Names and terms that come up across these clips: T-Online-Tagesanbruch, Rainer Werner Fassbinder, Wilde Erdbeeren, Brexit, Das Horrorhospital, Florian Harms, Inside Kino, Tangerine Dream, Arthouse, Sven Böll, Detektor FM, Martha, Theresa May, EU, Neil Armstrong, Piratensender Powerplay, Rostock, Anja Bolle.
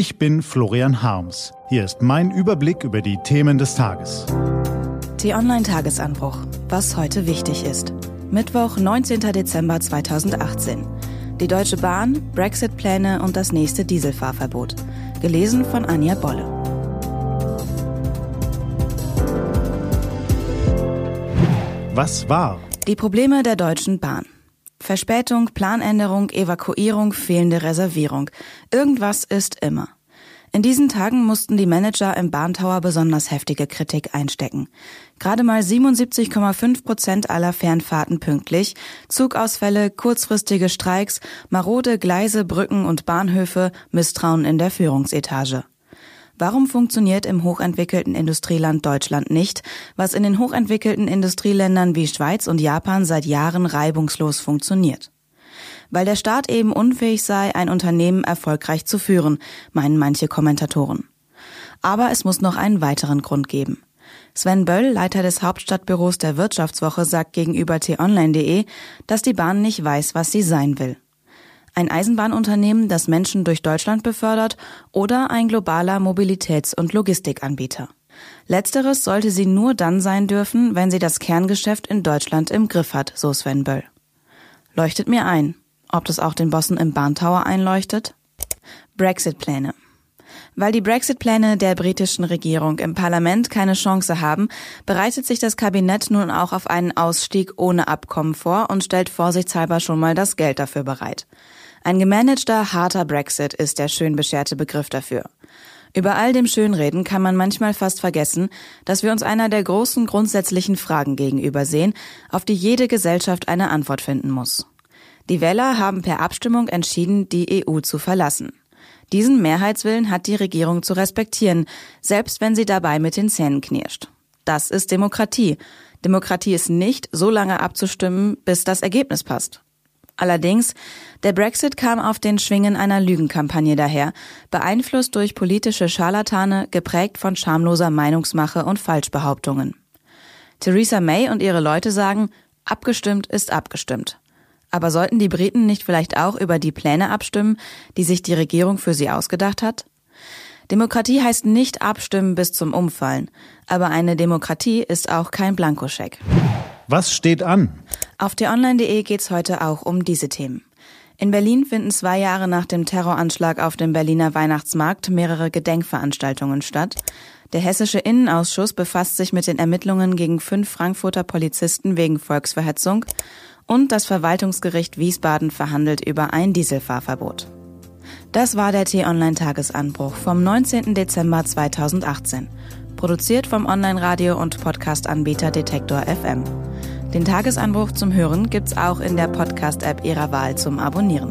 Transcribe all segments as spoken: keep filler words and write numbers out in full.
Ich bin Florian Harms. Hier ist mein Überblick über die Themen des Tages. T-Online-Tagesanbruch. Was heute wichtig ist. Mittwoch, neunzehnten Dezember zweitausendachtzehn. Die Deutsche Bahn, Brexit-Pläne und das nächste Dieselfahrverbot. Gelesen von Anja Bolle. Was war? Die Probleme der Deutschen Bahn. Verspätung, Planänderung, Evakuierung, fehlende Reservierung. Irgendwas ist immer. In diesen Tagen mussten die Manager im Bahntower besonders heftige Kritik einstecken. Gerade mal siebenundsiebzig Komma fünf Prozent aller Fernfahrten pünktlich, Zugausfälle, kurzfristige Streiks, marode Gleise, Brücken und Bahnhöfe, Misstrauen in der Führungsetage. Warum funktioniert im hochentwickelten Industrieland Deutschland nicht, was in den hochentwickelten Industrieländern wie Schweiz und Japan seit Jahren reibungslos funktioniert? Weil der Staat eben unfähig sei, ein Unternehmen erfolgreich zu führen, meinen manche Kommentatoren. Aber es muss noch einen weiteren Grund geben. Sven Böll, Leiter des Hauptstadtbüros der Wirtschaftswoche, sagt gegenüber t online punkt de, dass die Bahn nicht weiß, was sie sein will. Ein Eisenbahnunternehmen, das Menschen durch Deutschland befördert, oder ein globaler Mobilitäts- und Logistikanbieter. Letzteres sollte sie nur dann sein dürfen, wenn sie das Kerngeschäft in Deutschland im Griff hat, so Sven Böll. Leuchtet mir ein, ob das auch den Bossen im Bahntower einleuchtet? Brexit-Pläne. Weil die Brexit-Pläne der britischen Regierung im Parlament keine Chance haben, bereitet sich das Kabinett nun auch auf einen Ausstieg ohne Abkommen vor und stellt vorsichtshalber schon mal das Geld dafür bereit. Ein gemanagter, harter Brexit ist der schön bescherte Begriff dafür. Über all dem Schönreden kann man manchmal fast vergessen, dass wir uns einer der großen grundsätzlichen Fragen gegenübersehen, auf die jede Gesellschaft eine Antwort finden muss. Die Wähler haben per Abstimmung entschieden, die E U zu verlassen. Diesen Mehrheitswillen hat die Regierung zu respektieren, selbst wenn sie dabei mit den Zähnen knirscht. Das ist Demokratie. Demokratie ist nicht, so lange abzustimmen, bis das Ergebnis passt. Allerdings, der Brexit kam auf den Schwingen einer Lügenkampagne daher, beeinflusst durch politische Scharlatane, geprägt von schamloser Meinungsmache und Falschbehauptungen. Theresa May und ihre Leute sagen, abgestimmt ist abgestimmt. Aber sollten die Briten nicht vielleicht auch über die Pläne abstimmen, die sich die Regierung für sie ausgedacht hat? Demokratie heißt nicht abstimmen bis zum Umfallen, aber eine Demokratie ist auch kein Blankoscheck. Was steht an? Auf t online punkt de geht's heute auch um diese Themen. In Berlin finden zwei Jahre nach dem Terroranschlag auf dem Berliner Weihnachtsmarkt mehrere Gedenkveranstaltungen statt. Der Hessische Innenausschuss befasst sich mit den Ermittlungen gegen fünf Frankfurter Polizisten wegen Volksverhetzung und das Verwaltungsgericht Wiesbaden verhandelt über ein Dieselfahrverbot. Das war der T-Online-Tagesanbruch vom neunzehnten Dezember zweitausendachtzehn. Produziert vom Online-Radio- und Podcast-Anbieter Detektor F M. Den Tagesanbruch zum Hören gibt's auch in der Podcast-App Ihrer Wahl zum Abonnieren.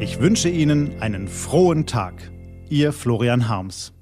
Ich wünsche Ihnen einen frohen Tag. Ihr Florian Harms.